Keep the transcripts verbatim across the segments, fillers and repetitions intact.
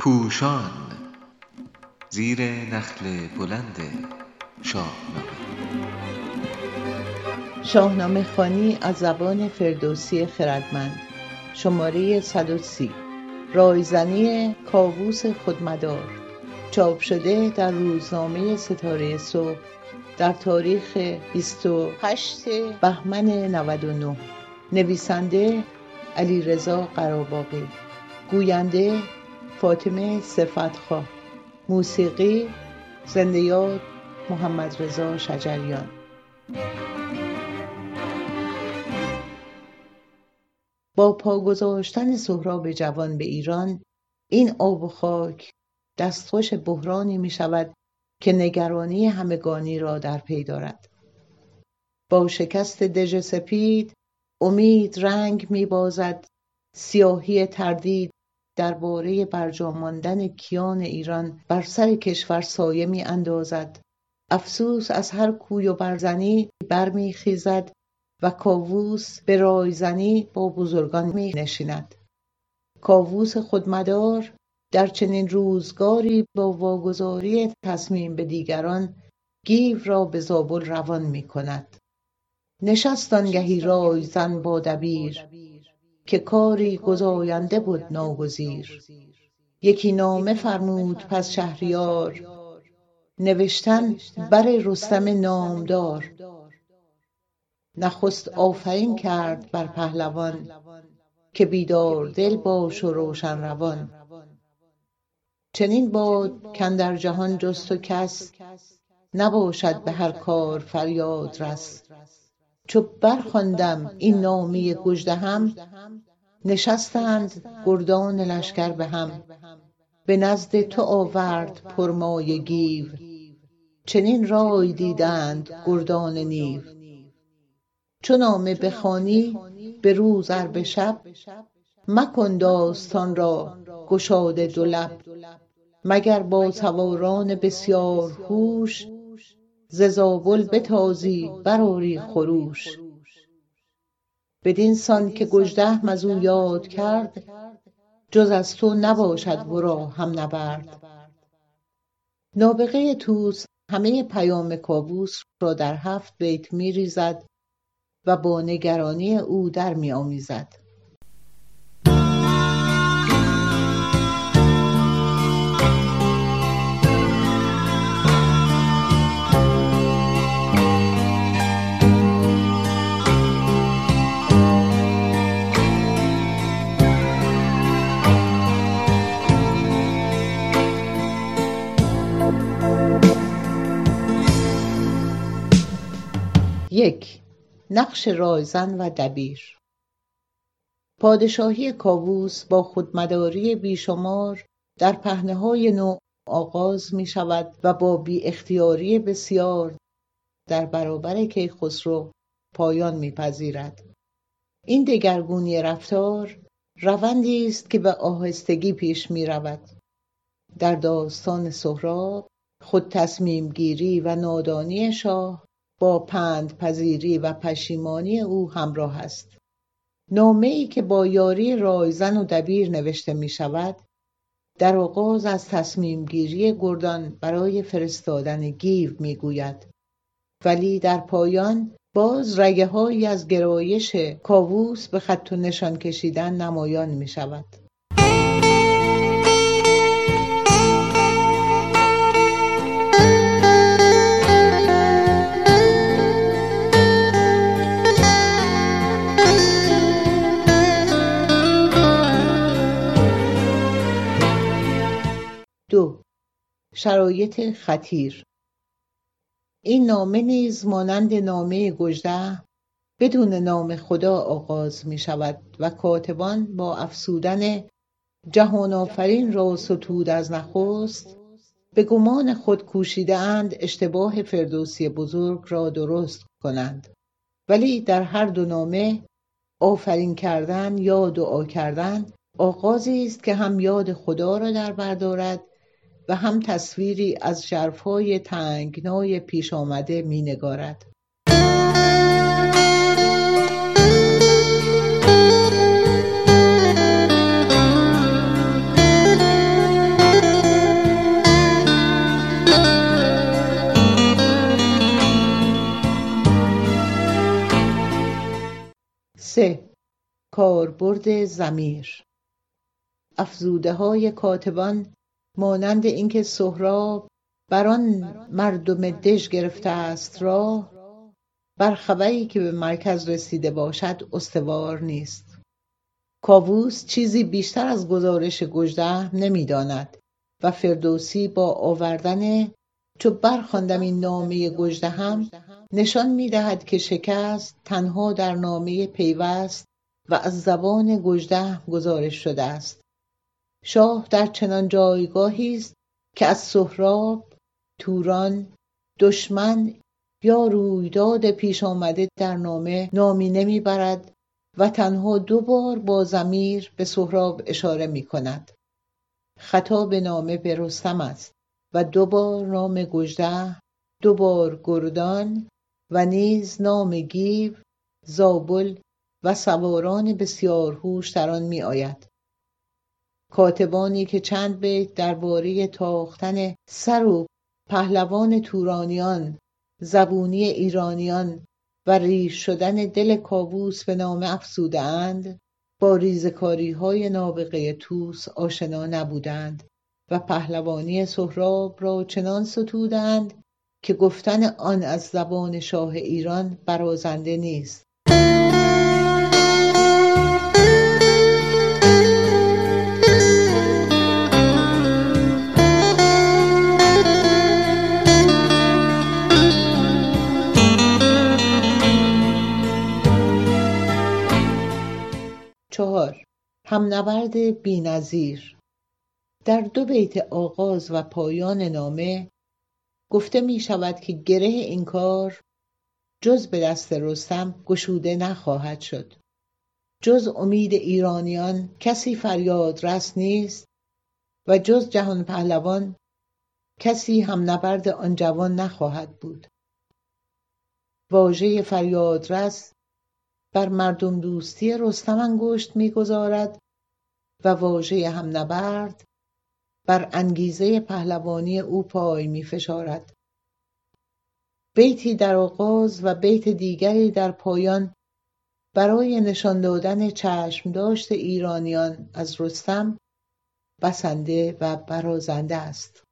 پوشان زیر نخل بلند شاهنامه. شاهنامه خوانی از زبان فردوسی خردمند، شماره صد و سی، رایزنی کاووس خودمدار، چاپ شده در روزنامه ستاره صبح در تاریخ بیست و هشتم بهمن نود و نه. نویسنده علیرضا قراباقی، گوینده فاطمه صفت خواه، موسیقی زنده‌یاد محمد رضا شجریان. با پا گذاشتن سهراب جوان به ایران، این آب و خاک دستخوش بحرانی می شود که نگرانی همگانی را در پی دارد. با شکست دژ سپید امید رنگ می بازد، سیاهی تردید درباره برجاماندن کیان ایران بر سر کشور سایه می اندازد. افسوس از هر کوی و برزنی برمی خیزد و کاووس به رایزنی با بزرگان می نشیند. کاووس خودمدار در چنین روزگاری با واگذاری تصمیم به دیگران، گیو را به زابل روان می کند. نشست آنگهی رایزن با دبیر، که کاری گزاینده بود ناگزیر. یکی نامه فرمود پس شهریار، نوشتن بر رستم نامدار. نخست آفرین کرد بر پهلوان، که بیدار دل باش و روشن روان. چنین باد کاندر جهان جز تو کس، نباشد به هر کار فریاد رس. چو برخواندم این نامی گجده هم، نشستند گردان لشکر به هم. به نزد تو آورد پرمای گیو، چنین رای دیدند گردان نیو. چو نامه بخوانی به روز ار به شب، مکن داستان را گشاده دو لب. مگر با سواران بسیار هوش، ز زابل بتازی برآری خروش. بدین سان که گجده مزو یاد کرد، جز از تو نباشد ورا هم نبرد. نابغه توس همه پیام کاووس را در هفت بیت می ریزد و با نگرانی او در می آمیزد. یک. نقش رایزن و دبیر. پادشاهی کاووس با خودمداری بیشمار در پهنه‌های نو آغاز می شود و با بی اختیاری بسیار در برابر کیخسرو پایان می پذیرد. این دگرگونی رفتار روندی است که به آهستگی پیش می رود. در داستان سهراب خود تصمیم گیری و نادانی شاه با پند پذیری و پشیمانی او همراه است. نامه‌ای که با یاری رایزن و دبیر نوشته می شود، در آغاز از تصمیم گیری گردان برای فرستادن گیو می گوید، ولی در پایان باز رگه هایی از گرایش کاووس به خط و نشان کشیدن نمایان می شود. دو. شرایط خطیر. این نامه نیز مانند نامه گجده بدون نام خدا آغاز می شود و کاتبان با افسودن جهان آفرین را ستود از نخست به گمان خود کوشیده اند اشتباه فردوسی بزرگ را درست کنند، ولی در هر دو نامه آفرین کردن یا دعا کردن آغازی است که هم یاد خدا را در بر دارد و هم تصویری از ژرفهای تنگنای پیش آمده می نگارد. کاربرد ضمیر. افزوده های کاتبان مانند اینکه سهراب بر آن مردم دژ گرفته است را بر خبری که به مرکز رسیده باشد استوار نیست. کاووس چیزی بیشتر از گزارش گجده نمی‌داند و فردوسی با آوردن چو برخواندم این نامه گجده هم نشان می‌دهد که شکست تنها در نامه پیوست و از زبان گجده گزارش شده است. شاه در چنان جایگاهی است که از سهراب، توران، دشمن یا رویداد پیش آمده در نامه نامی نمی‌برد و تنها دو بار با ضمیر به سهراب اشاره می‌کند. خطاب نامه به رستم است و دو بار نام گجده، دو بار گردان و نیز نام گیو، زابل و سواران بسیار هوش در آن می‌آید. کاتبانی که چند بیت درباره تاختن سر و پهلوان تورانیان، زبونی ایرانیان و ریش شدن دل کاووس به نامه افزودند، با ریزکاری‌های نابغه توس آشنا نبودند و پهلوانی سهراب را چنان ستودند که گفتن آن از زبان شاه ایران برازنده نیست. چهار. همنبرد بی‌نظیر. در دو بیت آغاز و پایان نامه گفته می شود که گره این کار جز به دست رستم گشوده نخواهد شد. جز امید ایرانیان کسی فریاد رس نیست و جز جهان پهلوان کسی هم نبرد آن جوان نخواهد بود. واژه فریاد رس بر مردم دوستی رستم انگشت می‌گذارد و واژه هم نبرد بر انگیزه پهلوانی او پای می‌فشارد. بیتی در آغاز و بیت دیگری در پایان برای نشان دادن چشم داشت ایرانیان از رستم بسنده و برازنده است.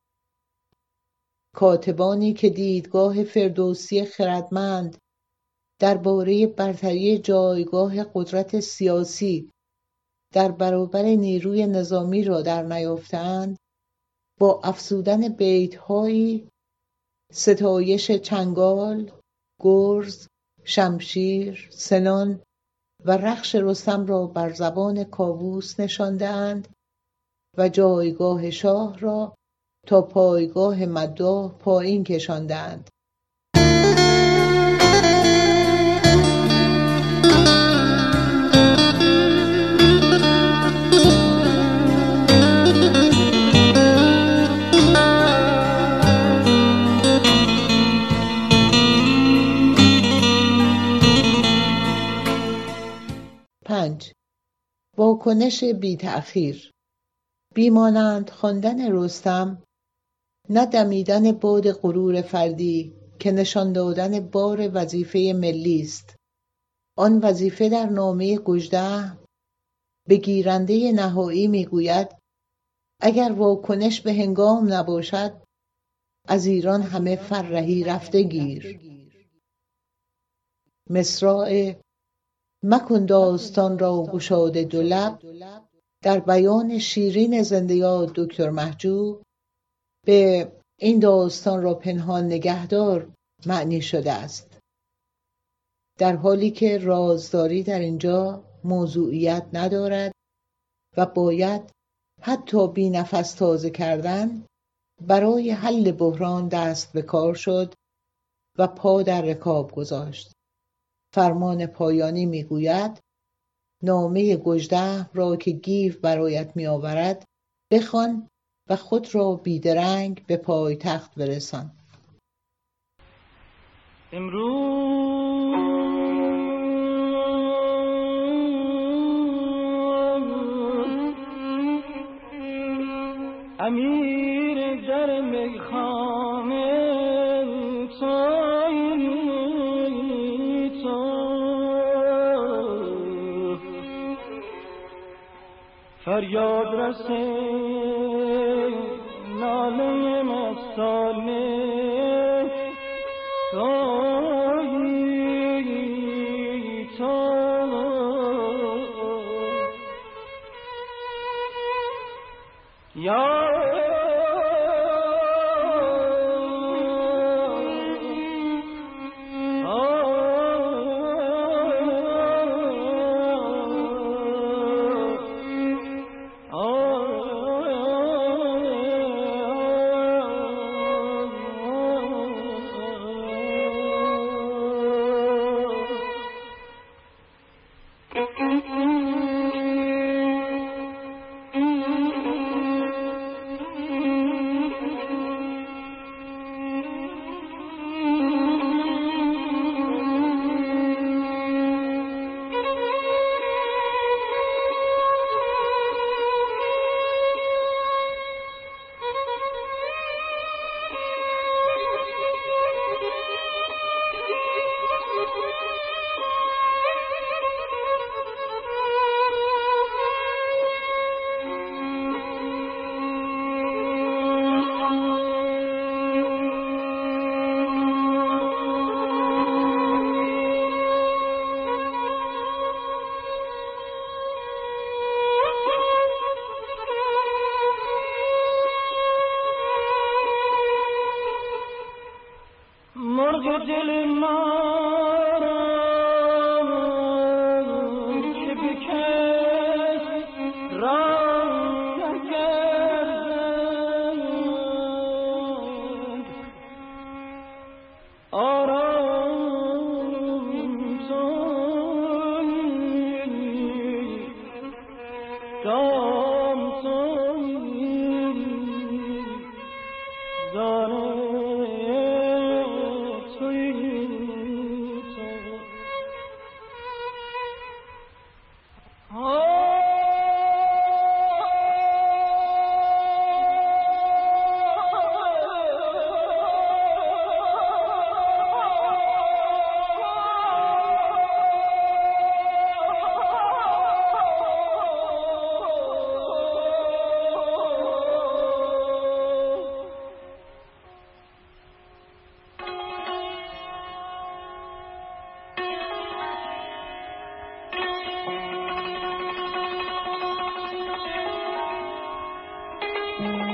کاتبانی که دیدگاه فردوسی خردمند درباره برتری جایگاه قدرت سیاسی در برابر نیروی نظامی را در نیافتند، با افزودن بیت‌هایی ستایش چنگال، گرز، شمشیر، سنان و رخش رستم را بر زبان کاووس نشاندند و جایگاه شاه را تا پایگاه مداح پایین کشاندند. واکنش بی تأخیر. بیمانند خواندن رستم، ندمیدن باد غرور فردی که نشان دادن بار وظیفه ملی است. آن وظیفه در نامه گجده به گیرنده نهایی میگوید اگر واکنش به هنگام نباشد از ایران همه فرهی رفته گیر. مصرع مکن داستان را گشاده دو لب در بیان شیرین زنده یاد دکتر مهجور به این داستان را پنهان نگهدار معنی شده است، در حالی که رازداری در اینجا موضوعیت ندارد و باید حتی بی نفس تازه کردن برای حل بحران دست به کار شد و پا در رکاب گذاشت. فرمان پایانی میگوید نامه گجده را که گیو برایت میآورد بخوان و خود را بیدرنگ به پایتخت برسان. امروز امیر در میخانه فریاد رسید ناله مستانه تایی تا Thank you.